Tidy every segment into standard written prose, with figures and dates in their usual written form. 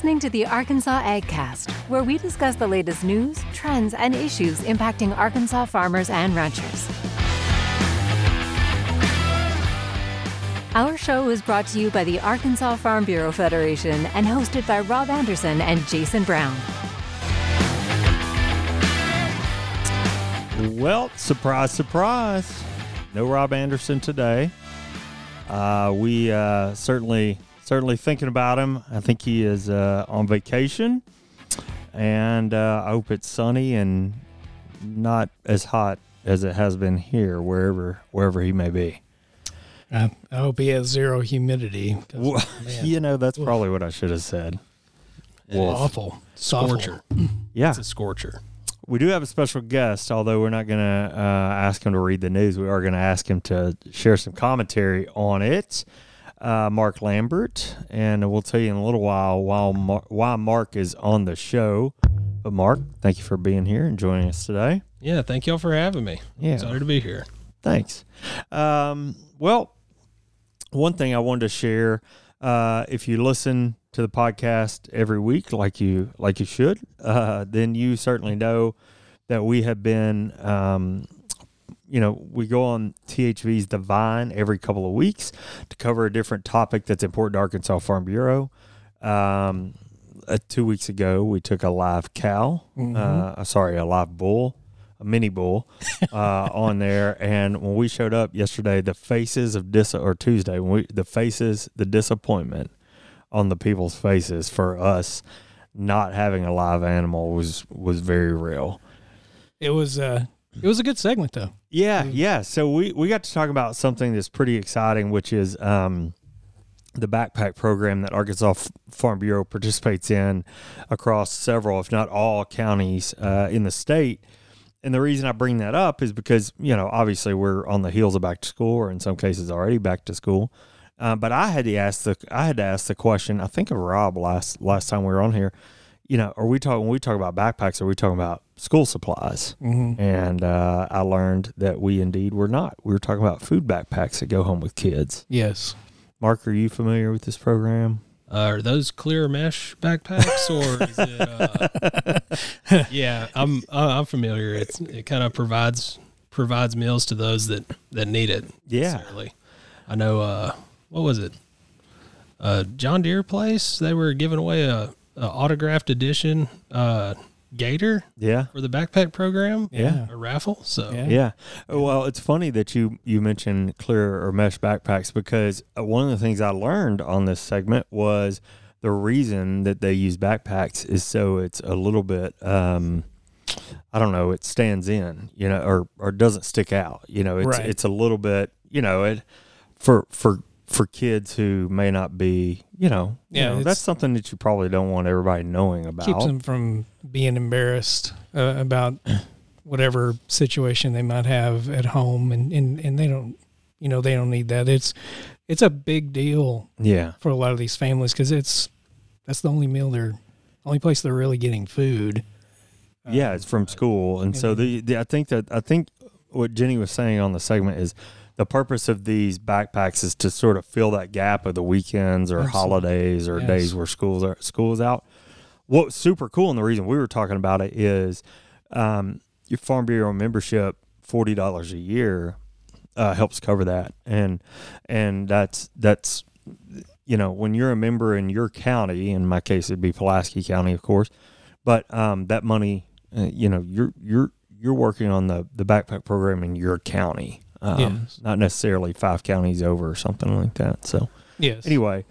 listening to the Arkansas AgCast, where we discuss the latest news, trends, and issues impacting Arkansas farmers and ranchers. Our show is brought to you by the Arkansas Farm Bureau Federation and hosted by Rob Anderson and Jason Brown. Well, surprise, surprise. No Rob Anderson today. We certainly thinking about him. I think he is on vacation, and I hope it's sunny and not as hot as it has been here, wherever he may be. I hope he has zero humidity. Well, you know, that's probably what I should have said. Awful. Scorcher. Yeah. It's a scorcher. We do have a special guest, although we're not going to ask him to read the news. We are going to ask him to share some commentary on it, Mark Lambert. And we'll tell you in a little while Mark is on the show. But, Mark, thank you for being here and joining us today. Yeah, thank you all for having me. Yeah. Excited to be here. Thanks. Well, one thing I wanted to share, if you listen to the podcast every week like you should, then you certainly know that we have been, we go on THV's Divine every couple of weeks to cover a different topic that's important to Arkansas Farm Bureau. 2 weeks ago, we took a live cow, a live bull, a mini bull, on there. And when we showed up yesterday, the disappointment on the people's faces for us not having a live animal was very real. It was a good segment though. Yeah. So we got to talk about something that's pretty exciting, which is the backpack program that Arkansas Farm Bureau participates in across several, if not all, counties in the state. And the reason I bring that up is because, obviously we're on the heels of back to school, or in some cases already back to school. But I had to ask the question, I think of Rob last time we were on here, when we talk about backpacks, are we talking about school supplies? Mm-hmm. And I learned that we indeed were not. We were talking about food backpacks that go home with kids. Yes. Mark, are you familiar with this program? Are those clear mesh backpacks, or is it? Yeah, I'm familiar. It kind of provides meals to those that need it. Yeah. I know. What was it? John Deere place. They were giving away a autographed edition Gator. Yeah. For the backpack program. Yeah. A raffle. So. Yeah. Well, it's funny that you mentioned clear or mesh backpacks, because one of the things I learned on this segment was the reason that they use backpacks is so it's a little bit. I don't know. It stands in, or doesn't stick out. It's a little bit. For kids who may not be, that's something that you probably don't want everybody knowing about. Keeps them from being embarrassed about whatever situation they might have at home, and they don't need that. It's a big deal, for a lot of these families, because that's the only meal only place they're really getting food. It's from school, and so I think what Jenny was saying on the segment is, the purpose of these backpacks is to sort of fill that gap of the weekends or holidays or days where school's out. What's super cool, and the reason we were talking about it, is your Farm Bureau membership, $40 a year, helps cover that. And that's when you're a member in your county, in my case it'd be Pulaski County, of course, but that money, you're working on the backpack program in your county. Not necessarily 5 counties over or something like that. So, yes. Anyway,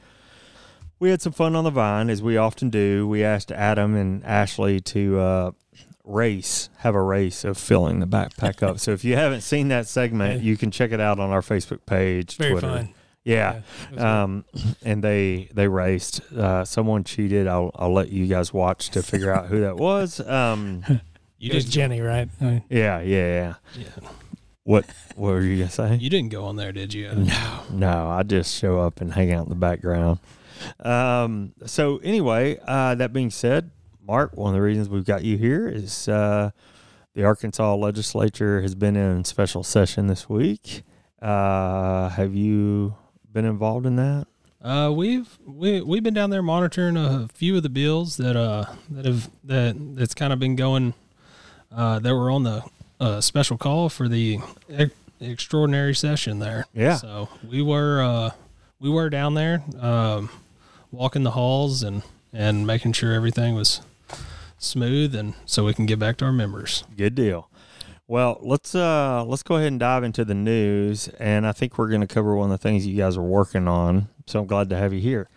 we had some fun on the Vine, as we often do. We asked Adam and Ashley to have a race of filling the backpack up. So if you haven't seen that segment, you can check it out on our Facebook page. Very Twitter. Fun. Yeah. And they raced. Someone cheated. I'll let you guys watch to figure out who that was. It was Jenny, right? Yeah. What were you going to say? You didn't go on there, did you? No, I just show up and hang out in the background. So anyway, that being said, Mark, one of the reasons we've got you here is the Arkansas legislature has been in special session this week. Have you been involved in that? We've been down there monitoring a few of the bills that have kind of been going that were on the special call for the extraordinary session there. Yeah. So we were down there walking the halls and making sure everything was smooth, and so we can get back to our members. Good deal. Well, let's go ahead and dive into the news, and I think we're going to cover one of the things you guys are working on, so I'm glad to have you here.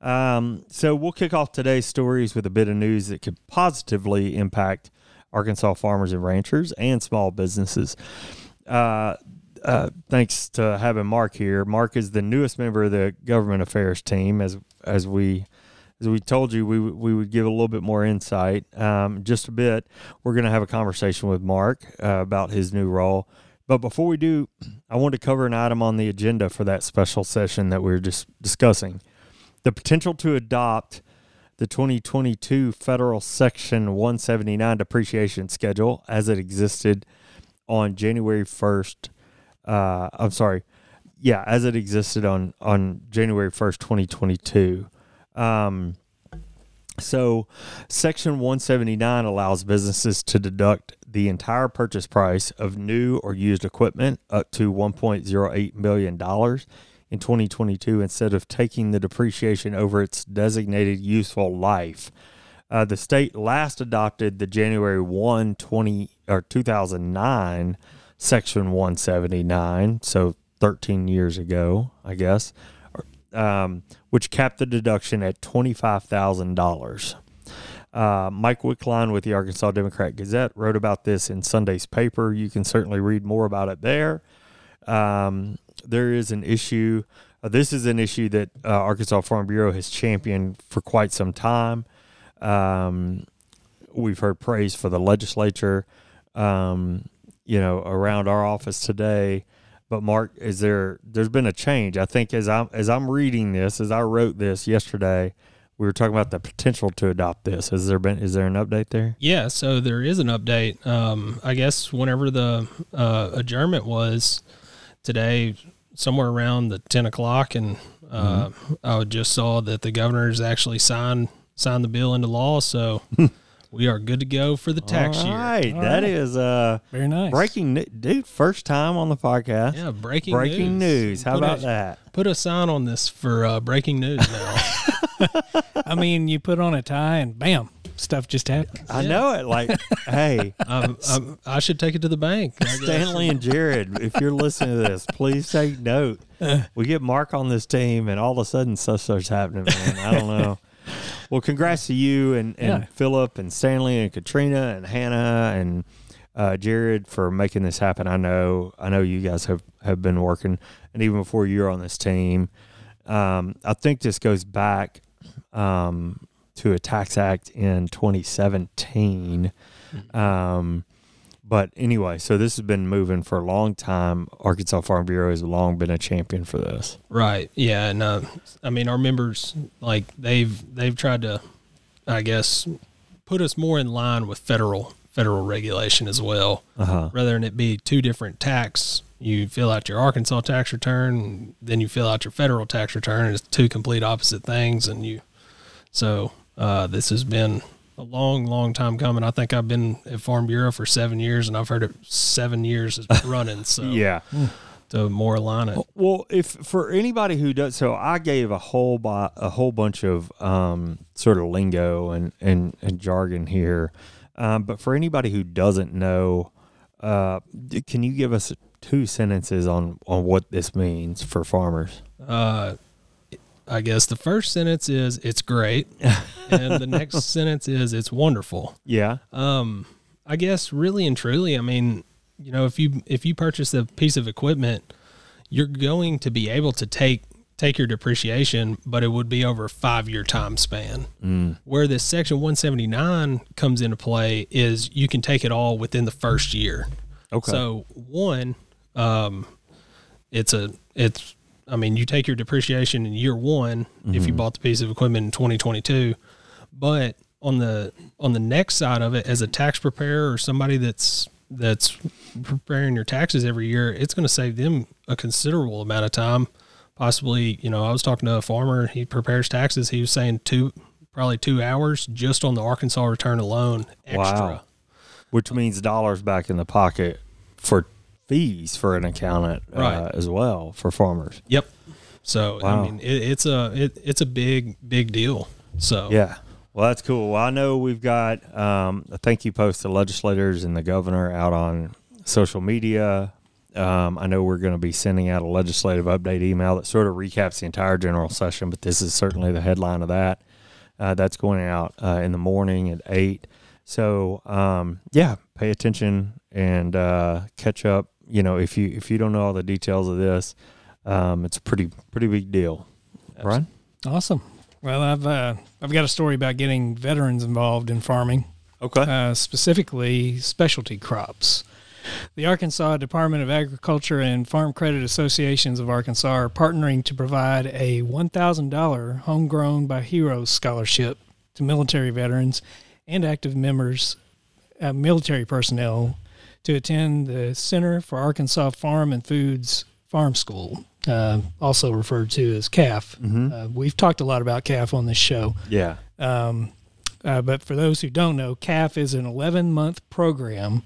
So we'll kick off today's stories with a bit of news that could positively impact Arkansas farmers and ranchers and small businesses. Thanks to having Mark here. Mark is the newest member of the government affairs team. As we told you, we would give a little bit more insight, just a bit. We're going to have a conversation with Mark about his new role. But before we do, I want to cover an item on the agenda for that special session that we were just discussing. The potential to adopt the 2022 federal Section 179 depreciation schedule as it existed on January 1st. As it existed on January 1st, 2022. So Section 179 allows businesses to deduct the entire purchase price of new or used equipment up to $1.08 million in 2022 instead of taking the depreciation over its designated useful life. The state last adopted the January 1, 2009 Section 179, so 13 years ago, I guess, which capped the deduction at $25,000. Mike Wickline with the Arkansas Democrat Gazette wrote about this in Sunday's paper. You can certainly read more about it there. There is an issue. This is an issue that Arkansas Farm Bureau has championed for quite some time. We've heard praise for the legislature, around our office today. But Mark, there's been a change. I think as I'm reading this, as I wrote this yesterday, we were talking about the potential to adopt this. Is there an update there? Yeah, so there is an update. I guess whenever the adjournment was today, somewhere around the 10 o'clock, and I just saw that the governor's actually signed the bill into law. So. We are good to go for the tax year. All right, is very nice. Breaking news. Dude, first time on the podcast. Yeah, breaking news. How about that? Put a sign on this for breaking news now. I mean, you put on a tie and bam, stuff just happens. I know it. Like, hey. I should take it to the bank. Stanley and Jared, if you're listening to this, please take note. We get Mark on this team, and all of a sudden stuff starts happening, man. I don't know. Well, congrats to you and Philip and Stanley and Katrina and Hannah and Jared for making this happen. I know you guys have been working, and even before you were on this team. I think this goes back to a tax act in 2017. But anyway, so this has been moving for a long time. Arkansas Farm Bureau has long been a champion for this. Right. Yeah, and I mean, our members, like, they've tried to, I guess, put us more in line with federal regulation as well. Rather than it be two different tax. You fill out your Arkansas tax return, then you fill out your federal tax return, and it's two complete opposite things. And so this has been a long, long time coming. I think I've been at Farm Bureau for 7 years, and I've heard it 7 years is running. So yeah, to more align it. Well, if for anybody who does, so I gave a whole bunch of sort of lingo and jargon here, but for anybody who doesn't know, can you give us 2 sentences on what this means for farmers? I guess the first sentence is, it's great. And the next sentence is, it's wonderful. Yeah. I guess really and truly, I mean, you know, if you purchase a piece of equipment, you're going to be able to take your depreciation, but it would be over a 5-year time span. Where this Section 179 comes into play is you can take it all within the first year. Okay. So one, you take your depreciation in year one if you bought the piece of equipment in 2022, but on the next side of it, as a tax preparer or somebody that's preparing your taxes every year, it's going to save them a considerable amount of time, possibly, you know, I was talking to a farmer, he prepares taxes. He was saying probably two hours just on the Arkansas return alone extra. Wow. Which means dollars back in the pocket for fees for an accountant, right, as well for farmers. Yep. So, wow. I mean, it's a big deal. So, yeah. Well, that's cool. Well, I know we've got a thank you post to legislators and the governor out on social media. I know we're going to be sending out a legislative update email that sort of recaps the entire general session, but this is certainly the headline of that. That's going out in the morning at 8. So, yeah, pay attention and catch up. You know, if you don't know all the details of this, it's a pretty big deal. Brian? Awesome. Well, I've got a story about getting veterans involved in farming. Okay. Specifically, specialty crops. The Arkansas Department of Agriculture and Farm Credit Associations of Arkansas are partnering to provide a $1,000 Homegrown by Heroes scholarship to military veterans and active members, military personnel, to attend the Center for Arkansas Farm and Foods Farm School, also referred to as CAF. Mm-hmm. We've talked a lot about CAF on this show. Yeah. But for those who don't know, CAF is an 11-month program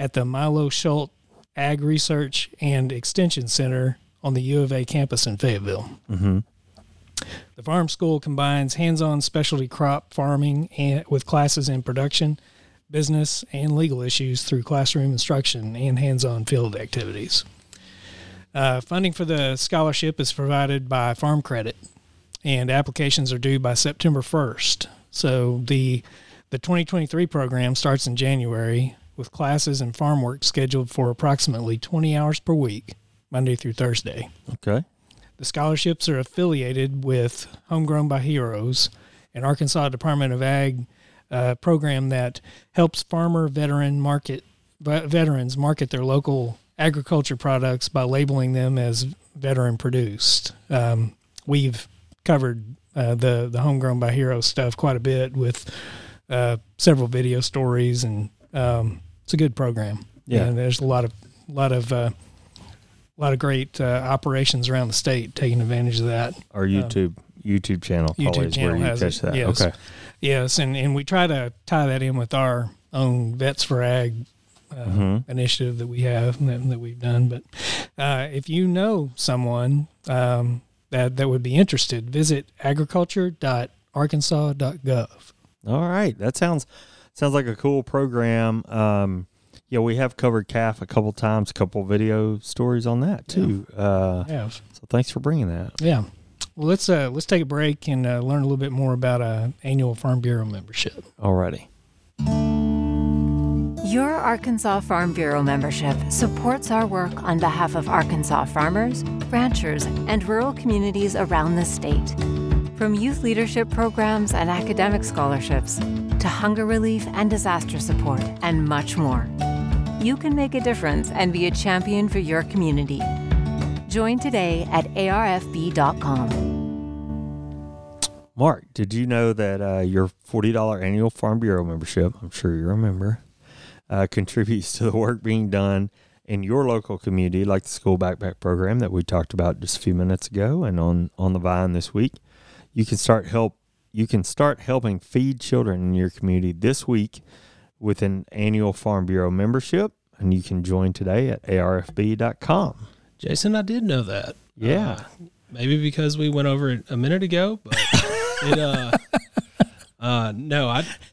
at the Milo Schultz Ag Research and Extension Center on the U of A campus in Fayetteville. Mm-hmm. The farm school combines hands-on specialty crop farming with classes in production, business, and legal issues through classroom instruction and hands-on field activities. Funding for the scholarship is provided by Farm Credit, and applications are due by September 1st. So the 2023 program starts in January, with classes and farm work scheduled for approximately 20 hours per week, Monday through Thursday. Okay. The scholarships are affiliated with Homegrown by Heroes, an Arkansas Department of Ag program that helps veterans market their local agriculture products by labeling them as veteran-produced. We've covered the Homegrown by Heroes stuff quite a bit with several video stories, and it's a good program. Yeah, and there's a lot of great operations around the state taking advantage of that. Our YouTube channel probably is where you catch that. Yes. Okay. Yes, and we try to tie that in with our own Vets for Ag initiative that we have and that we've done. But if you know someone that would be interested, visit agriculture.arkansas.gov. All right, that sounds like a cool program. Yeah, we have covered CAF a couple times, a couple video stories on that too. Yeah. So thanks for bringing that. Yeah. Well, let's take a break and learn a little bit more about annual Farm Bureau membership. Alrighty. Your Arkansas Farm Bureau membership supports our work on behalf of Arkansas farmers, ranchers, and rural communities around the state. From youth leadership programs and academic scholarships to hunger relief and disaster support and much more. You can make a difference and be a champion for your community. Join today at ARFB.com. Mark, did you know that your $40 annual Farm Bureau membership, I'm sure you remember, contributes to the work being done in your local community, like the school backpack program that we talked about just a few minutes ago and on the Vine this week? You can start helping feed children in your community this week with an annual Farm Bureau membership, and you can join today at ARFB.com. Jason, I did know that. Yeah. Maybe because we went over it a minute ago, but no, I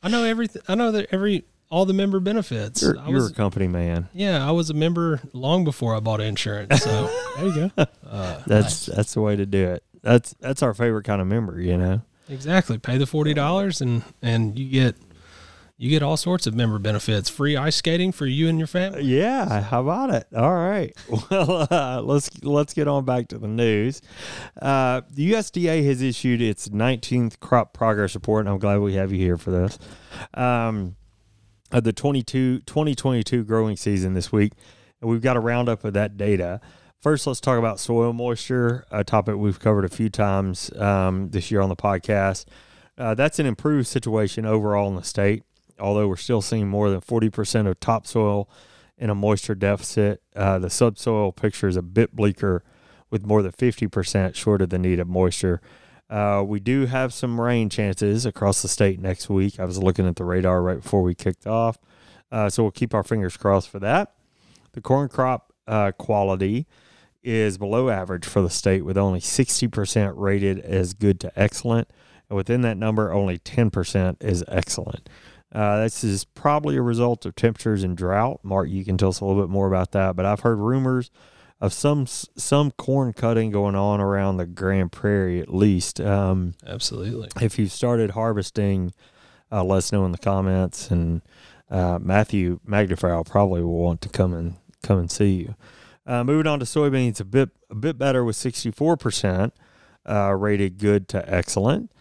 know everything. I know that all the member benefits. You're a company man. Yeah, I was a member long before I bought insurance. So there you go. That's the way to do it. That's our favorite kind of member, you know. Exactly. Pay the $40 and you get all sorts of member benefits. Free ice skating for you and your family. Yeah, how about it? All right. Well, let's get on back to the news. The USDA has issued its 19th crop progress report, and I'm glad we have you here for this. Of the 2022 growing season this week, and we've got a roundup of that data. First, let's talk about soil moisture, a topic we've covered a few times this year on the podcast. That's an improved situation overall in the state, although we're still seeing more than 40% of topsoil in a moisture deficit. The subsoil picture is a bit bleaker with more than 50% short of the needed moisture. We do have some rain chances across the state next week. I was looking at the radar right before we kicked off. So we'll keep our fingers crossed for that. The corn crop quality is below average for the state, with only 60% rated as good to excellent. And within that number, only 10% is excellent. This is probably a result of temperatures and drought. Mark, you can tell us a little bit more about that. But I've heard rumors of some corn cutting going on around the Grand Prairie, at least. Absolutely. If you started harvesting, let us know in the comments, and Matthew Magdefrau probably will want to come and see you. Moving on to soybeans, a bit better with 64% rated good to excellent,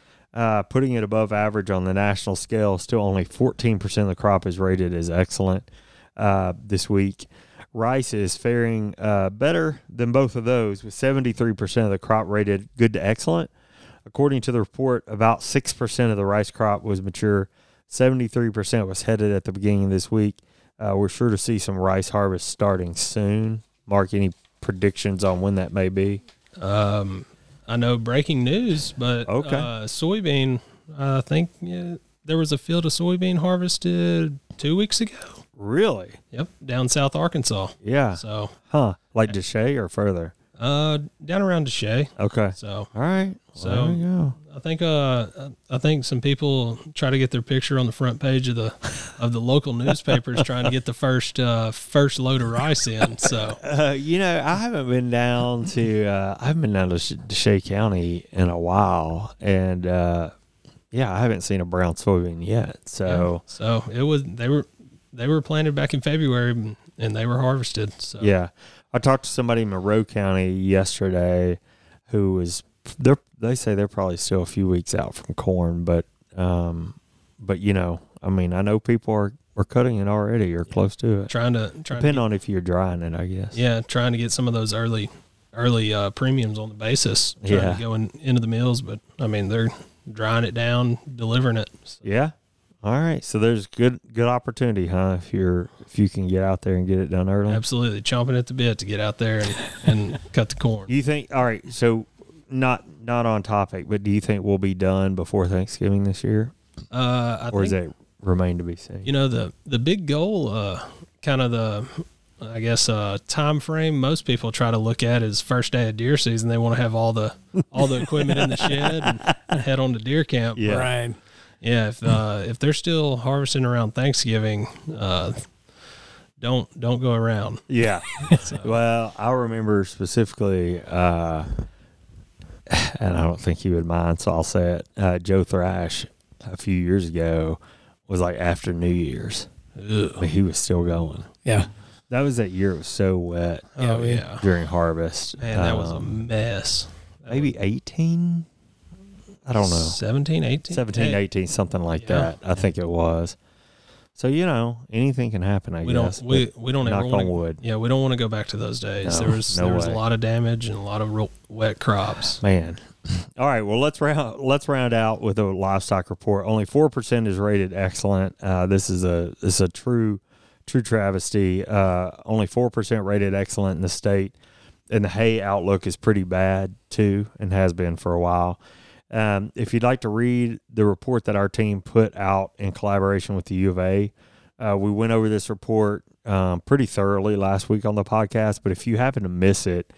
putting it above average on the national scale. Still, only 14% of the crop is rated as excellent this week. Rice is faring better than both of those, with 73% of the crop rated good to excellent. According to the report, about 6% of the rice crop was mature. 73% was headed at the beginning of this week. We're sure to see some rice harvest starting soon. Mark, any predictions on when that may be? I know breaking news, but okay. Soybean, I think there was a field of soybean harvested 2 weeks ago. Really? Yep, down South Arkansas. Yeah. So, like Deshay or further? Down around Deshay. Okay. So, all right. So, there you go. I think some people try to get their picture on the front page of the local newspapers, trying to get the first load of rice in. So, I haven't been down to Deshay County in a while, and I haven't seen a brown soybean yet. So, yeah. So it was they were planted back in February, and they were harvested. So. Yeah. I talked to somebody in Monroe County yesterday who was they say they're probably still a few weeks out from corn, but I know people are cutting it already or close to it. Depending on if you're drying it, I guess. Yeah, trying to get some of those early premiums on the basis. Trying to go into the mills, but they're drying it down, delivering it. So. Yeah. All right, so there's good opportunity, huh? If you can get out there and get it done early, absolutely chomping at the bit to get out there and cut the corn. You think? All right, so not on topic, but do you think we'll be done before Thanksgiving this year, or does that remain to be seen? The big goal, time frame most people try to look at is first day of deer season. They want to have all the equipment in the shed and head on to deer camp. Yeah. Right. Yeah, if they're still harvesting around Thanksgiving, don't go around. Yeah. So. Well, I remember specifically, and I don't think he would mind, so I'll say it. Joe Thrash a few years ago was like after New Year's, but he was still going. Yeah. That was that year. It was so wet. Oh yeah. During harvest, man, that was a mess. Maybe 18. I don't know. 17, 18, something like that. I think it was. So, anything can happen, I guess. We don't ever want to. Knock on wood. Yeah, we don't want to go back to those days. No, there was a lot of damage and a lot of real wet crops. Man. All right, well, let's round out with a livestock report. Only 4% is rated excellent. This is a true travesty. Only 4% rated excellent in the state. And the hay outlook is pretty bad, too, and has been for a while. If you'd like to read the report that our team put out in collaboration with the U of A, we went over this report pretty thoroughly last week on the podcast. But if you happen to miss it,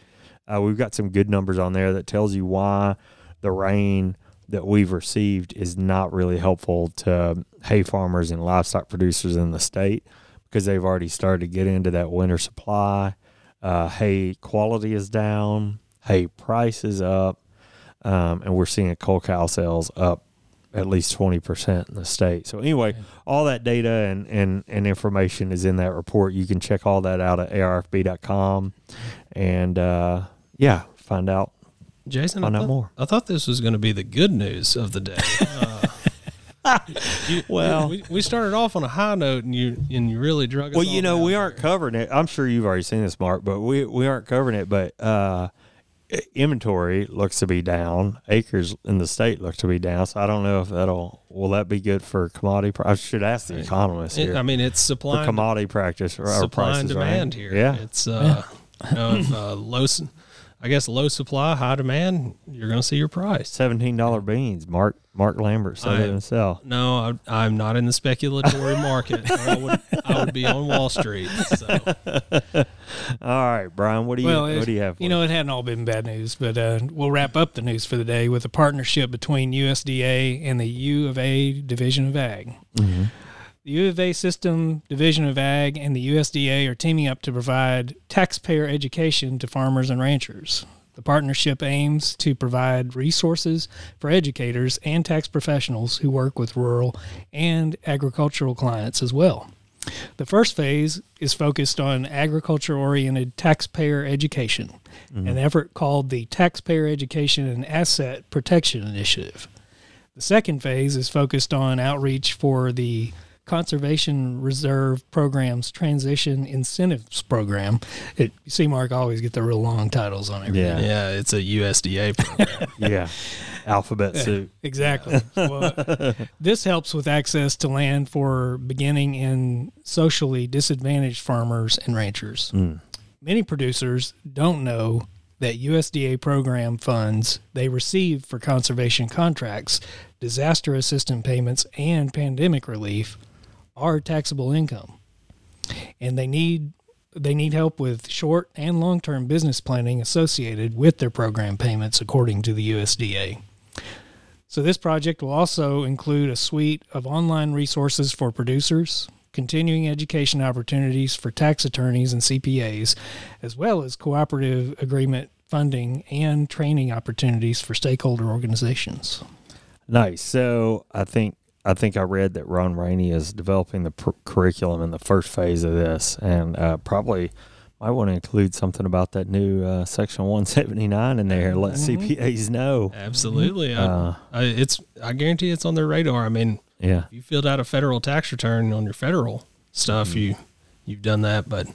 we've got some good numbers on there that tells you why the rain that we've received is not really helpful to hay farmers and livestock producers in the state, because they've already started to get into that winter supply. Hay quality is down. Hay price is up. And we're seeing coal cow sales up at least 20% in the state. So anyway, all that data and information is in that report. You can check all that out at ARFB.com and, find out. Jason, more. I thought this was going to be the good news of the day. We started off on a high note, and you really drug us. Well, we aren't covering it. I'm sure you've already seen this, Mark, but we aren't covering it, but, inventory looks to be down. Acres in the state look to be down. So I don't know if will that be good for commodity. I should ask the economist here. It's supply for commodity practice or supply and demand here. Yeah, it's if, low I guess low supply, high demand, you're going to see your price. $17 beans, Mark Lambert said it himself. No, I'm not in the speculatory market. I would be on Wall Street. So. All right, Brian, what do you have for you? It hadn't all been bad news, but we'll wrap up the news for the day with a partnership between USDA and the U of A Division of Ag. Mm-hmm. The U of A System, Division of Ag, and the USDA are teaming up to provide taxpayer education to farmers and ranchers. The partnership aims to provide resources for educators and tax professionals who work with rural and agricultural clients as well. The first phase is focused on agriculture-oriented taxpayer education, an effort called the Taxpayer Education and Asset Protection Initiative. The second phase is focused on outreach for the Conservation Reserve Program's Transition Incentives Program. You see, Mark, I always get the real long titles on everything. Yeah, it's a USDA program. Yeah, alphabet soup. Exactly. Well, this helps with access to land for beginning and socially disadvantaged farmers and ranchers. Mm. Many producers don't know that USDA program funds they receive for conservation contracts, disaster assistance payments, and pandemic relief are taxable income, and they need help with short and long-term business planning associated with their program payments, according to the USDA. So this project will also include a suite of online resources for producers, continuing education opportunities for tax attorneys and CPAs, as well as cooperative agreement funding and training opportunities for stakeholder organizations. Nice. So I think I read that Ron Rainey is developing the curriculum in the first phase of this, and probably might want to include something about that new Section 179 in there. Let CPAs know. Absolutely. I guarantee it's on their radar. I mean, if you filled out a federal tax return on your federal stuff, you've done that, but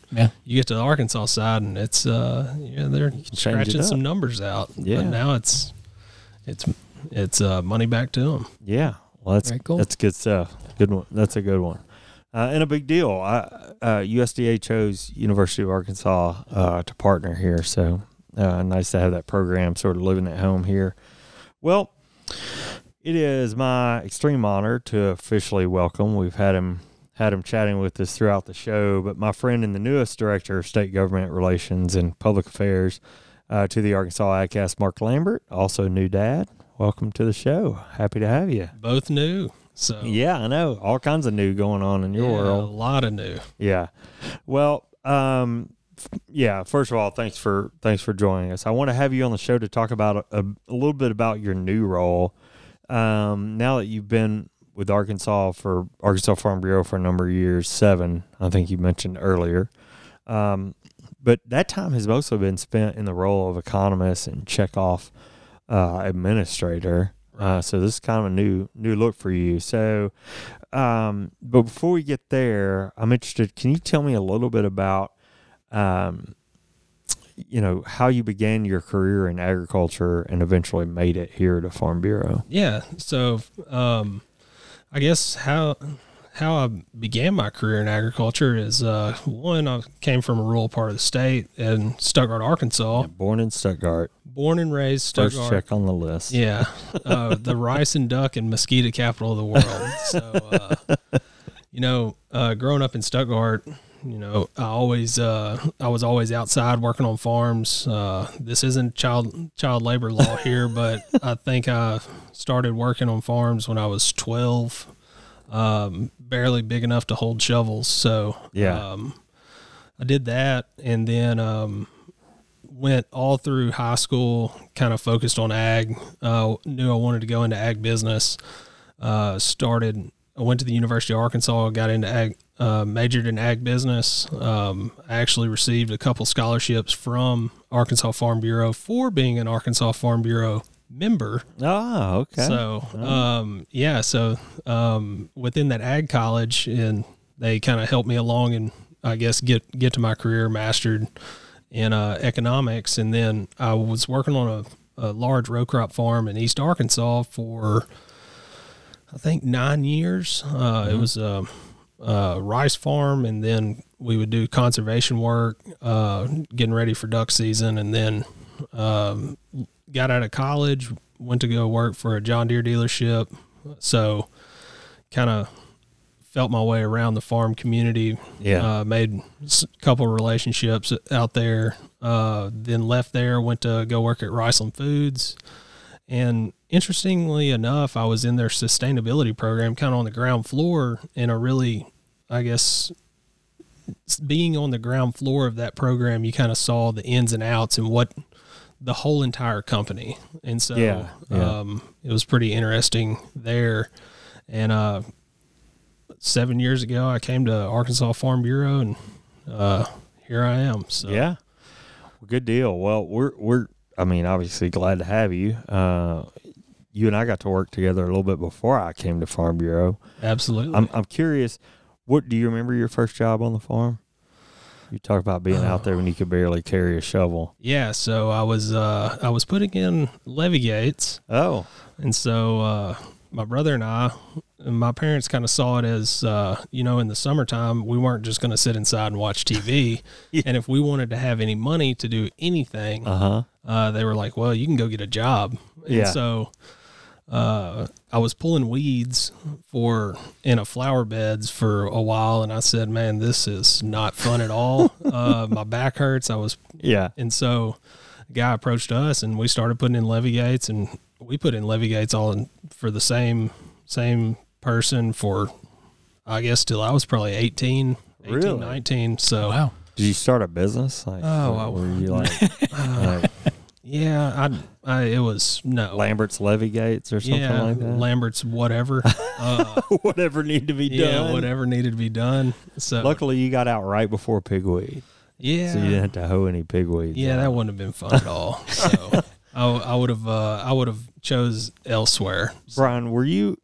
you get to the Arkansas side, and it's they're scratching some numbers out. Yeah. But now it's money back to them. Yeah. Well, that's good stuff. Good one. That's a good one. And a big deal. USDA chose University of Arkansas to partner here, so nice to have that program sort of living at home here. Well, it is my extreme honor to officially welcome. We've had him chatting with us throughout the show, but my friend and the newest director of state government relations and public affairs to the Arkansas AgCast, Mark Lambert, also new dad. Welcome to the show. Happy to have you. Both new. So yeah, I know. All kinds of new going on in your world. A lot of new. Yeah. Well, first of all, thanks for joining us. I want to have you on the show to talk about a little bit about your new role. Now that you've been with Arkansas Farm Bureau for a number of years, 7, I think you mentioned earlier. But that time has mostly been spent in the role of economist and checkoff administrator. So this is kind of a new look for you. So, but before we get there, I'm interested, can you tell me a little bit about, how you began your career in agriculture and eventually made it here to Farm Bureau? Yeah. So, I guess how I began my career in agriculture is, one, I came from a rural part of the state in Stuttgart, Arkansas. Yeah, born and raised Stuttgart. First check on the list. Yeah. The rice and duck and mosquito capital of the world. So, growing up in Stuttgart, I was always outside working on farms. This isn't child labor law here, but I think I started working on farms when I was 12. Barely big enough to hold shovels. So, I did that, and then, went all through high school, kind of focused on ag, knew I wanted to go into ag business, I went to the University of Arkansas, got into ag, majored in ag business. I actually received a couple scholarships from Arkansas Farm Bureau for being an Arkansas Farm Bureau member. Oh, okay. So, within that ag college, and they kind of helped me along and I guess get to my career, mastered in economics. And then I was working on a large row crop farm in East Arkansas for, I think, 9 years. It was a rice farm, and then we would do conservation work, getting ready for duck season, and then got out of college, went to go work for a John Deere dealership. So kind of felt my way around the farm community. Yeah. Made a couple of relationships out there. Then left there, went to go work at Riceland Foods. And interestingly enough, I was in their sustainability program kind of on the ground floor, and being on the ground floor of that program, you kind of saw the ins and outs and what the whole entire company. And so it was pretty interesting there. And 7 years ago, I came to Arkansas Farm Bureau, and here I am. So yeah, good deal. Well, we're obviously glad to have you. You and I got to work together a little bit before I came to Farm Bureau. Absolutely. I'm curious. What do you remember your first job on the farm? You talk about being out there when you could barely carry a shovel. Yeah, so I was putting in levee gates. Oh, and so my brother and I, and my parents kind of saw it as in the summertime we weren't just going to sit inside and watch TV, yeah. And if we wanted to have any money to do anything, they were like, "Well, you can go get a job." And yeah. So. I was pulling weeds in flower beds for a while, and I said, "Man, this is not fun at all." My back hurts. And so a guy approached us, and we started putting in levee gates, and we put in levee gates for the same person for, I guess, till I was probably 19. So wow. Did you start a business? Yeah, it was Lambert's levee gates or something like that. Lambert's whatever. Whatever needed to be done. Yeah, whatever needed to be done. So luckily you got out right before pigweed. Yeah. So you didn't have to hoe any pigweed. Yeah, that wouldn't have been fun at all. So I would have chose elsewhere. So. Brian, were you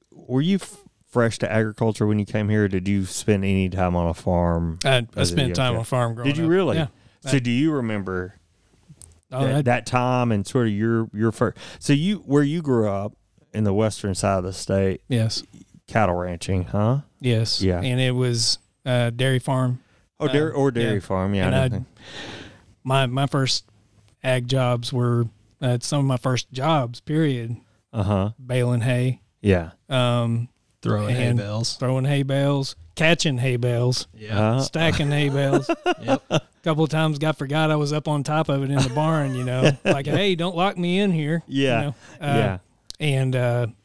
fresh to agriculture when you came here? Or did you spend any time on a farm? I spent time on a farm growing up. Did you really? Yeah. So do you remember that time and sort of your first, so where you grew up in the western side of the state? Yes. Cattle ranching, huh? Yes. Yeah. And it was dairy farm. Oh, dairy farm. Yeah. And my first ag jobs were some of my first jobs. Period. Baling hay. Yeah. Throwing hay bales. Catching hay bales, stacking hay bales. Yep. A couple of times forgot I was up on top of it in the barn, like, hey, don't lock me in here. Yeah. And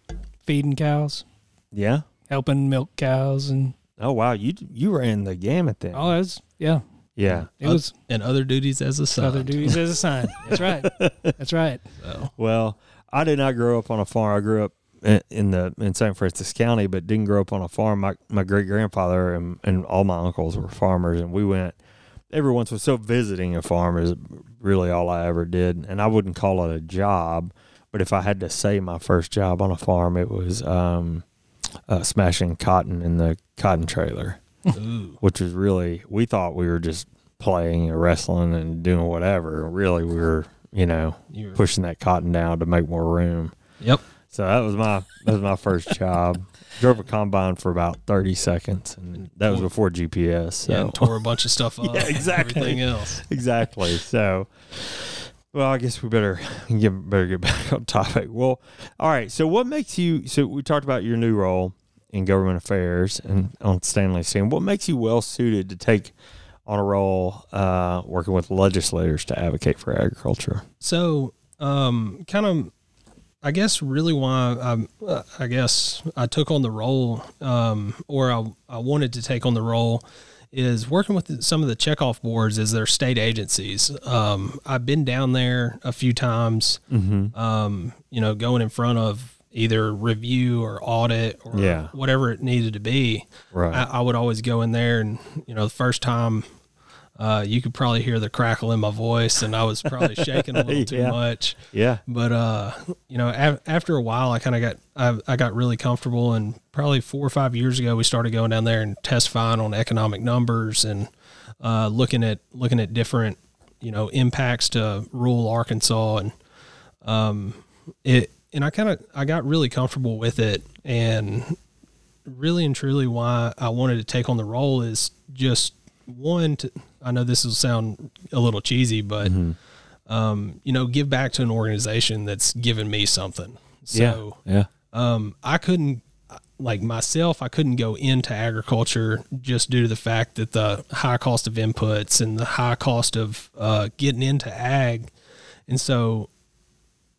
feeding cows. Yeah. Helping milk cows. And oh, wow. You ran the gamut then. Oh, Yeah. It was. And other duties as a sign. That's right. So. Well, I did not grow up on a farm. I grew up in San Francisco County, but didn't grow up on a farm. My great grandfather and all my uncles were farmers, and we went every once in a while. So visiting a farm is really all I ever did, and I wouldn't call it a job, but if I had to say my first job on a farm, it was smashing cotton in the cotton trailer, which was really, we thought we were just playing and wrestling and doing whatever. Really, we were pushing that cotton down to make more room. Yep. So that was my first job. Drove a combine for about 30 seconds, and that was before GPS. So. Yeah, and tore a bunch of stuff up. Yeah, exactly. Everything else. Exactly. So, well, I guess we better get back on topic. Well, all right. So what makes you? So we talked about your new role in government affairs and on Stanley's team. What makes you well suited to take on a role working with legislators to advocate for agriculture? So, I guess really why I took on the role I wanted to take on the role is working with some of the checkoff boards as their state agencies. I've been down there a few times, going in front of either review or audit or whatever it needed to be. Right. I would always go in there and, the first time you could probably hear the crackle in my voice, and I was probably shaking a little too much. Yeah. But, after a while, I kind of got really comfortable, and probably 4 or 5 years ago, we started going down there and testifying on economic numbers and looking at different, impacts to rural Arkansas. And I got really comfortable with it, and really and truly why I wanted to take on the role is just, I know this will sound a little cheesy, but give back to an organization that's given me something. So, I couldn't, like myself, I couldn't go into agriculture just due to the fact that the high cost of inputs and the high cost of getting into ag. And so,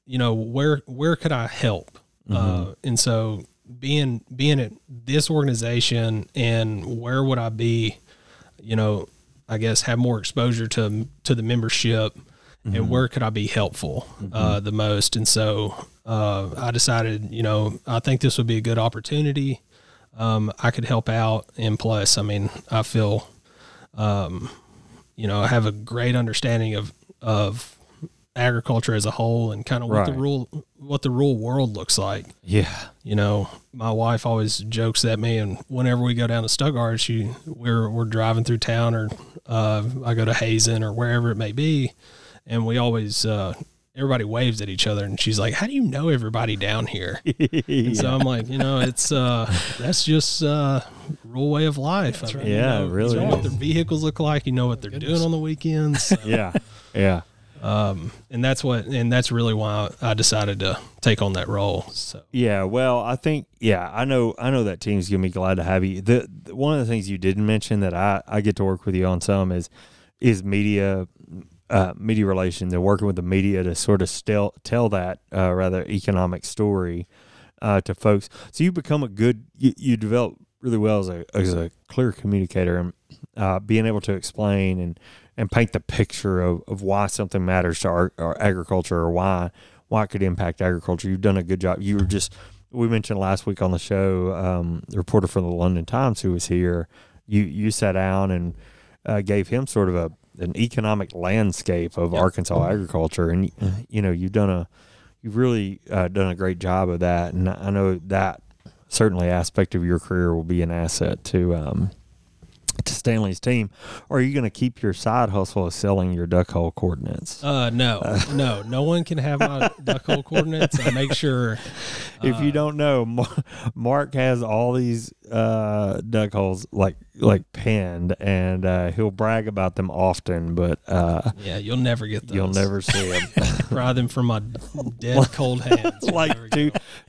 where could I help? Mm-hmm. And so being at this organization and where would I be, I guess have more exposure to the membership, mm-hmm. and where could I be helpful, mm-hmm. The most. And so, I decided, I think this would be a good opportunity. I could help out. And plus, I feel, I have a great understanding of agriculture as a whole and kind of what the rural world looks like. Yeah. My wife always jokes at me, and whenever we go down to Stuttgart, we're driving through town, or I go to Hazen or wherever it may be, and we always everybody waves at each other, and she's like, "How do you know everybody down here?" And so I'm like, it's that's just rural way of life. That's right. Really. You know what their vehicles look like, what they're doing on the weekends. So. Yeah. And that's really why I decided to take on that role. So. Yeah. Well, I know that team's going to be glad to have you. The one of the things you didn't mention that I get to work with you on some is media relations and working with the media to sort of tell that, rather economic story, to folks. So you become you develop really well as a clear communicator, and, being able to explain and paint the picture of why something matters to our agriculture, or why it could impact agriculture. You've done a good job. You were we mentioned last week on the show, the reporter from the London Times who was here, you sat down and gave him sort of an economic landscape of Arkansas agriculture. And, you've really done a great job of that. And I know that certainly aspect of your career will be an asset to Stanley's team. Or are you going to keep your side hustle of selling your duck hole coordinates? No one can have my duck hole coordinates. I make sure. If you don't know, Mark has all these duck holes like penned, and he'll brag about them often. But you'll never get those. You'll never see them. Pry them from my dead cold hands. Like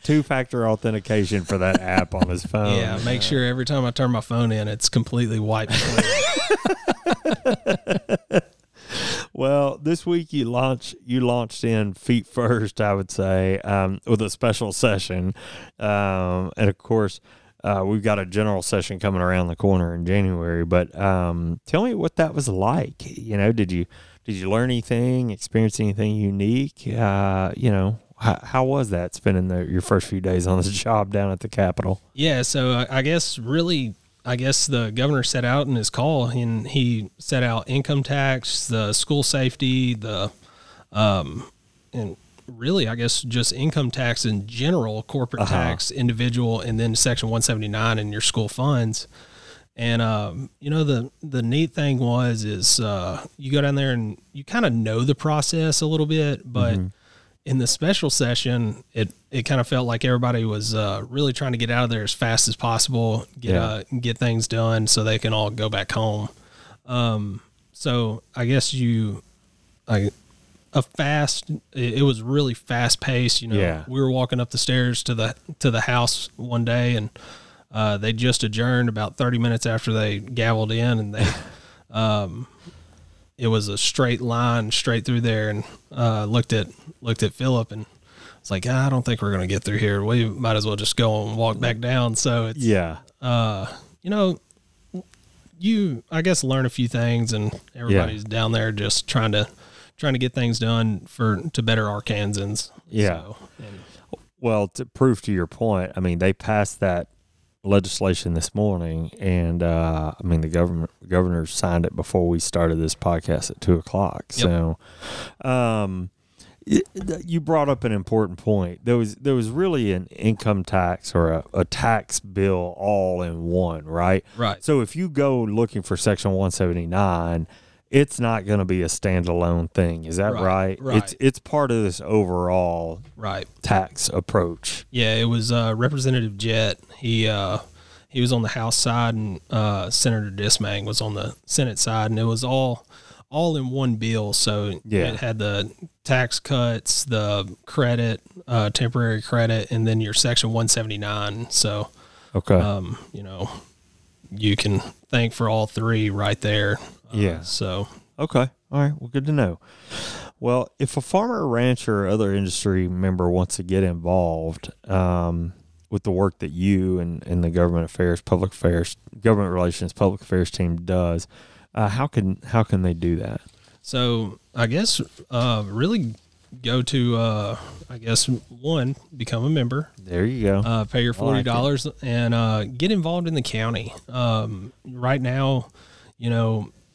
two-factor authentication for that app on his phone. Yeah, make sure every time I turn my phone in, it's completely white. Well, this week you launched in feet first, I would say, with a special session, and of course. We've got a general session coming around the corner in January, but tell me what that was like. Did you learn anything, experience anything unique? How was that, spending your first few days on this job down at the Capitol? Yeah, so I guess the governor set out in his call, and he set out income tax, the school safety, and really, I guess, just income tax in general, corporate tax, individual, and then Section 179 in your school funds. And, the neat thing is you go down there and you kind of know the process a little bit, but mm-hmm. in the special session, it kind of felt like everybody was really trying to get out of there as fast as possible, get things done so they can all go back home. So I guess it was really fast paced. We were walking up the stairs to the house one day, and they just adjourned about 30 minutes after they gaveled in, and they it was a straight line straight through there, and looked at Philip, and it's like, I don't think we're gonna get through here. We might as well just go and walk back down. So it's I guess learn a few things, and everybody's down there just trying to get things done to better Arkansans. Yeah. So, well, to prove to your point, they passed that legislation this morning, and the governor signed it before we started this podcast at 2:00. Yep. So, you brought up an important point. There was really an income tax or a tax bill all in one, right? Right. So if you go looking for Section 179. It's not going to be a standalone thing. Is that right? Right. It's part of this overall tax approach. Yeah, it was Representative Jett. He was on the House side, and Senator Dismang was on the Senate side, and it was all all in one bill. So it had the tax cuts, the credit, temporary credit, and then your Section 179. So, you can thank for all three right there. All right. Well, good to know. Well, if a farmer or rancher or other industry member wants to get involved with the work that you and the government relations, public affairs team does, how can they do that? So I guess really go to, one, become a member. There you go. Pay your $40 and get involved in the county. Right now,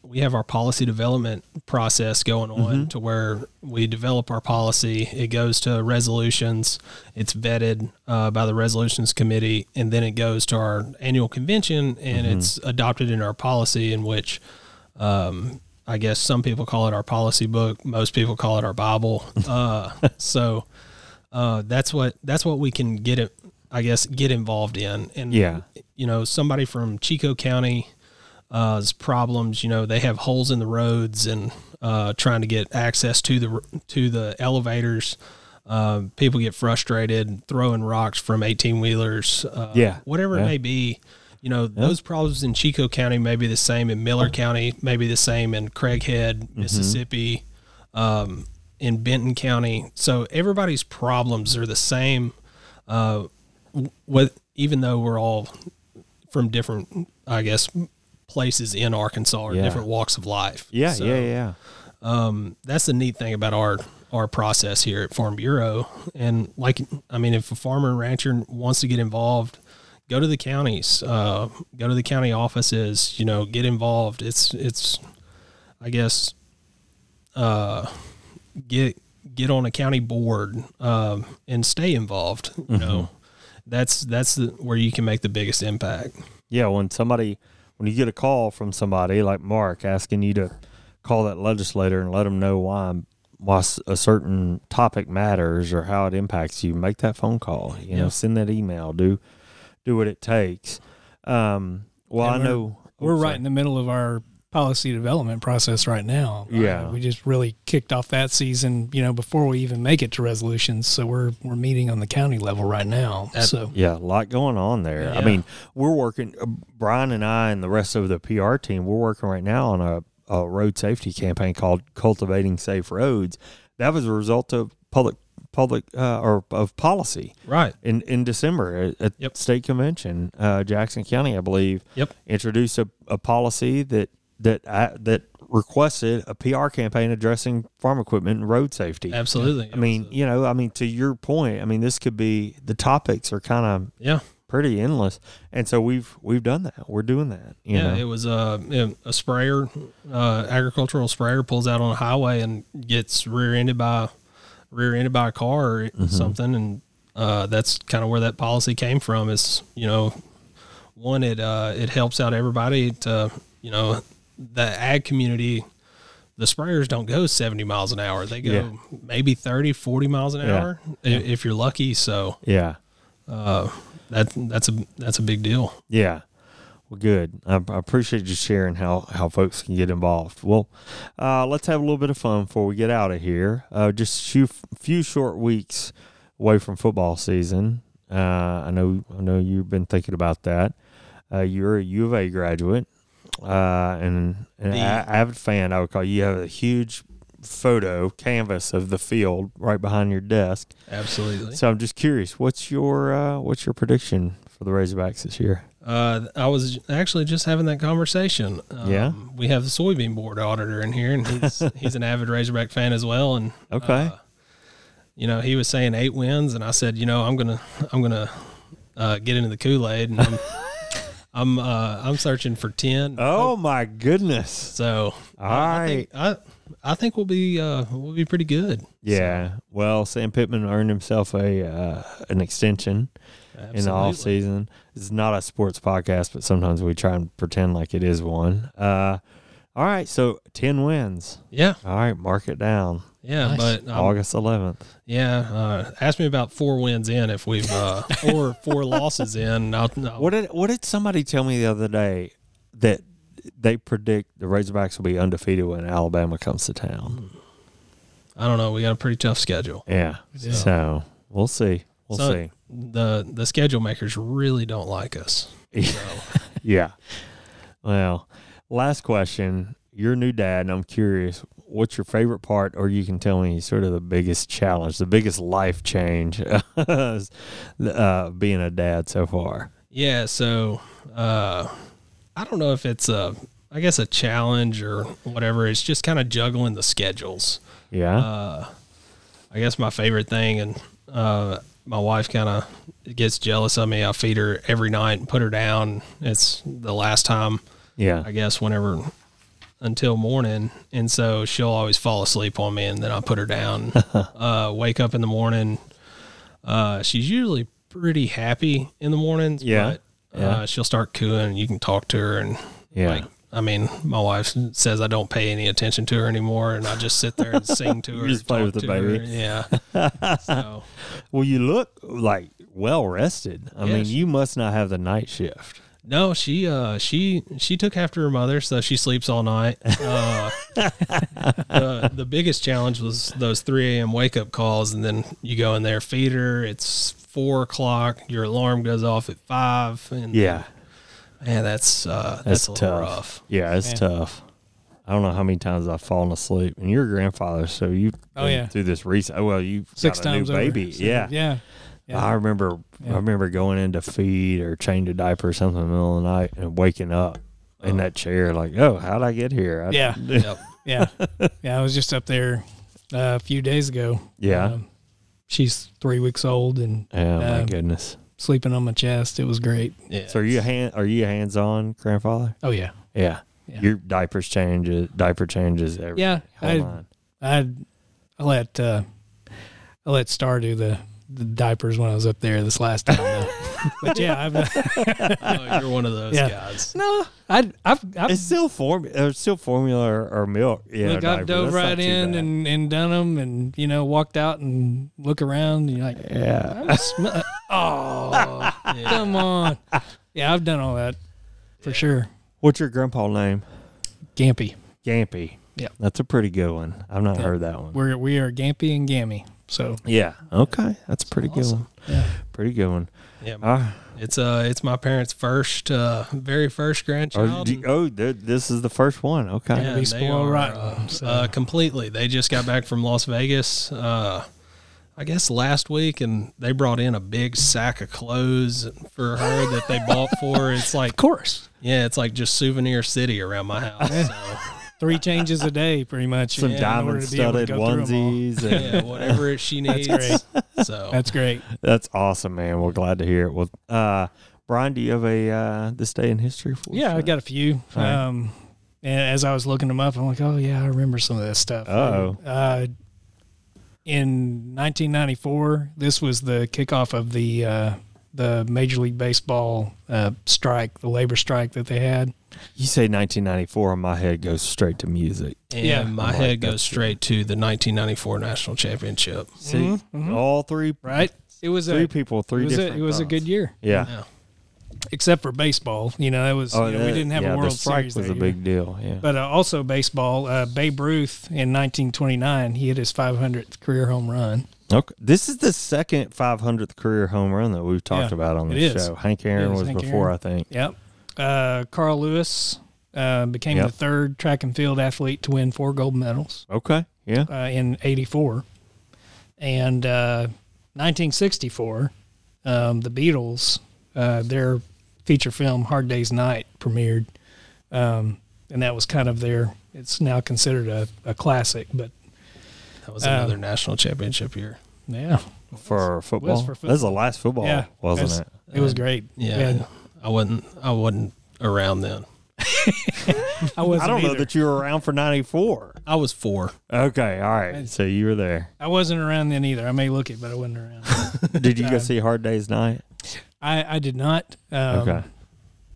we have our policy development process going on to where we develop our policy. It goes to resolutions. It's vetted by the resolutions committee, and then it goes to our annual convention, and it's adopted in our policy, in which I guess some people call it our policy book. Most people call it our Bible. So that's what we can get involved in. And, somebody from Chicot County, problems, they have holes in the roads and trying to get access to the elevators. People get frustrated throwing rocks from 18-wheelers. Whatever it may be, those problems in Chicot County may be the same in Miller County, maybe the same in Craighead, Mississippi, in Benton County. So everybody's problems are the same, even though we're all from different, places in Arkansas or different walks of life. That's the neat thing about our process here at Farm Bureau. And if a farmer and rancher wants to get involved, go to the counties, go to the county offices, get involved. It's get on a county board, and stay involved. That's where you can make the biggest impact. Yeah. When you get a call from somebody like Mark asking you to call that legislator and let them know why a certain topic matters or how it impacts you, make that phone call, send that email, do what it takes. In the middle of our policy development process right now. We just really kicked off that season, before we even make it to resolutions. So we're meeting on the county level right now. A lot going on there. Yeah. I mean, we're working, Brian and I and the rest of the PR team, we're working right now on a road safety campaign called Cultivating Safe Roads. That was a result of public policy, right? In December at state convention, Jackson County, I believe, introduced a policy that requested a PR campaign addressing farm equipment and road safety. Absolutely. I mean, to your point, this could be, the topics are kind of pretty endless, and so we've done that. We're doing that. It was a sprayer, agricultural sprayer pulls out on a highway and gets rear-ended by a car or something, and that's kind of where that policy came from. Is one, it helps out everybody to. The ag community, the sprayers don't go 70 miles an hour. They go maybe 30, 40 miles an hour if you're lucky. So that's a big deal. Yeah. Well, good. I appreciate you sharing how folks can get involved. Well, let's have a little bit of fun before we get out of here. Just a few short weeks away from football season. I know you've been thinking about that. You're a U of A graduate. And avid fan, I would call you. You have a huge photo canvas of the field right behind your desk. Absolutely. So I'm just curious, what's your prediction for the Razorbacks this year? I was actually just having that conversation. We have the soybean board auditor in here, and he's an avid Razorback fan as well. And he was saying 8 wins, and I said, I'm gonna get into the Kool-Aid, and I'm searching for 10. Oh my goodness! So I think we'll be pretty good. Yeah. So. Well, Sam Pittman earned himself an extension in the off season. It's not a sports podcast, but sometimes we try and pretend like it is one. All right. So 10 wins. Yeah. All right. Mark it down. Yeah, nice. But August 11th. Yeah, ask me about 4 wins in if we've or 4 losses in. What did somebody tell me the other day that they predict the Razorbacks will be undefeated when Alabama comes to town. I don't know. We got a pretty tough schedule. Yeah. Yeah. So we'll see. We'll see. The schedule makers really don't like us. So. Yeah. Well, last question. You're a new dad, and I'm curious, what's your favorite part, or you can tell me sort of the biggest challenge, the biggest life change being a dad so far? Yeah, so I don't know if it's a challenge or whatever. It's just kind of juggling the schedules. Yeah. I guess my favorite thing, and my wife kind of gets jealous of me. I feed her every night and put her down. It's the last time, yeah, I guess, whenever – until morning, and so she'll always fall asleep on me, and then I put her down. Wake up in the morning. She's usually pretty happy in the mornings, but she'll start cooing, and you can talk to her, and my wife says I don't pay any attention to her anymore, and I just sit there and sing to her. You just play with the baby. Her. Yeah. So. Well, you look like well rested. I mean, you must not have the night shift. No, she took after her mother, so she sleeps all night. The biggest challenge was those 3 a.m. wake-up calls, and then you go in there, feed her. It's 4 o'clock. Your alarm goes off at 5. And yeah. Man, that's a little rough. Yeah, it's tough. I don't know how many times I've fallen asleep. And you're a grandfather, so you've through this recent. Well, you've got a new baby. So, yeah. Yeah. I remember going in to feed or change a diaper or something in the middle of the night and waking up in that chair like, oh, how'd I get here? I was just up there a few days ago. Yeah. She's 3 weeks old and my goodness, sleeping on my chest. It was great. Yeah. So are you a hands-on grandfather? Oh yeah. Yeah. Your diaper changes every time. I let Star do the diapers when I was up there this last time. But yeah, you're one of those guys. No, it's still formula or milk. Yeah, look, I've dove right in and done them, and walked out and look around, and you're like, come on. Yeah, I've done all that for sure. What's your grandpa name? Gampy. Yeah, that's a pretty good one. I've not heard that one. We are Gampy and Gammy. So that's pretty awesome. Good one. Yeah. Pretty good one. Yeah, it's my parents' first, very first grandchild. This is the first one. Okay, yeah, we spoiled right completely. They just got back from Las Vegas, I guess last week, and they brought in a big sack of clothes for her that they bought for her. It's like, of course, it's like just Souvenir City around my house. So. 3 changes a day, pretty much. Some diamond-studded onesies. Whatever she needs. That's great. That's great. That's awesome, man. We're glad to hear it. Well, Brian, do you have a this day in history for us? Yeah, I got a few. Right. And as I was looking them up, I'm like, oh, yeah, I remember some of this stuff. Uh-oh. In 1994, this was the kickoff of the Major League Baseball strike, the labor strike that they had. You say 1994, and my head goes straight to music. And my head goes straight to the 1994 National Championship. See, all three. Right? It was three different. It was a good year. Yeah. Except for baseball. It was, we didn't have a World Series. That was a big deal. Yeah. But also baseball, Babe Ruth in 1929, he hit his 500th career home run. Okay. This is the second 500th career home run that we've talked about on this show. Hank Aaron was before, I think. Yep. Carl Lewis became the third track and field athlete to win 4 gold medals. Okay, yeah. In 1984. And 1964, the Beatles, their feature film Hard Day's Night premiered. And that was kind of it's now considered a classic, but. That was another national championship year. Yeah. For football? That was the last football, wasn't it? It was great. Yeah. I wasn't around then. I don't know that you were around for 94. I was 4. Okay, all right. So you were there. I wasn't around then either. I may look it, but I wasn't around. Did you go see Hard Day's Night? I did not. Okay.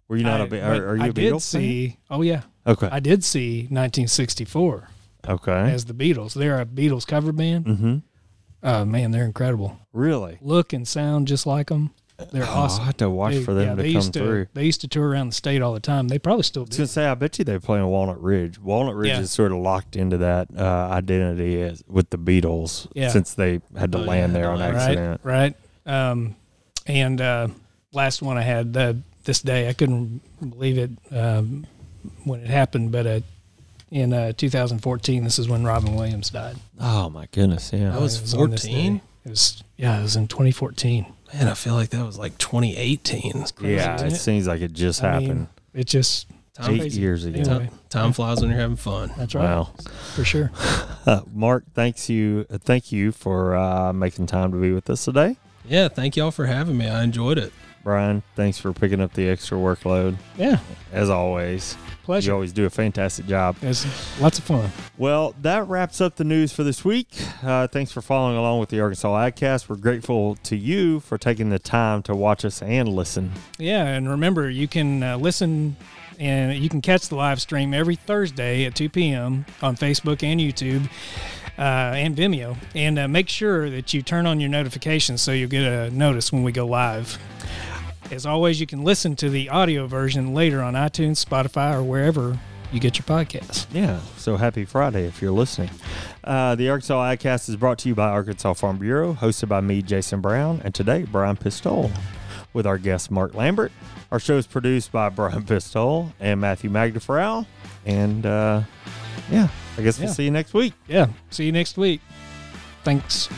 Were you not a Beatles fan? I did see. Oh, yeah. Okay. I did see 1964. Okay. As the Beatles. They're a Beatles cover band. Mm-hmm. Man, they're incredible. Really? Look and sound just like them. They're awesome. I'll have to watch for them to come through. They used to tour around the state all the time. They probably still do. I was going to say, I bet you they play in Walnut Ridge. Walnut Ridge is sort of locked into that identity with the Beatles since they had to land there on accident. Right. And last one I had this day, I couldn't believe it when it happened, but in 2014, this is when Robin Williams died. Oh, my goodness. Yeah. That was 14? It was in 2014. Man, I feel like that was like 2018. That's crazy, it seems like it just happened. I mean, it just 8 years ago. Anyway. Time flies when you're having fun. That's right. Wow. For sure. Mark, thank you for making time to be with us today. Yeah, thank y'all for having me. I enjoyed it. Brian, thanks for picking up the extra workload. Yeah. As always. Pleasure. You always do a fantastic job. It's lots of fun. Well, that wraps up the news for this week. Thanks for following along with the Arkansas AgCast. We're grateful to you for taking the time to watch us and listen. Yeah, and remember, you can listen and you can catch the live stream every Thursday at 2 p.m. on Facebook and YouTube. And Vimeo, and make sure that you turn on your notifications so you'll get a notice when we go live. As always, you can listen to the audio version later on iTunes, Spotify, or wherever you get your podcasts. Yeah, so happy Friday if you're listening. The Arkansas AgCast is brought to you by Arkansas Farm Bureau, hosted by me, Jason Brown, and today, Brian Pistole, with our guest, Mark Lambert. Our show is produced by Brian Pistole and Matthew Magdefrau, and I guess we'll see you next week. Yeah, see you next week. Thanks.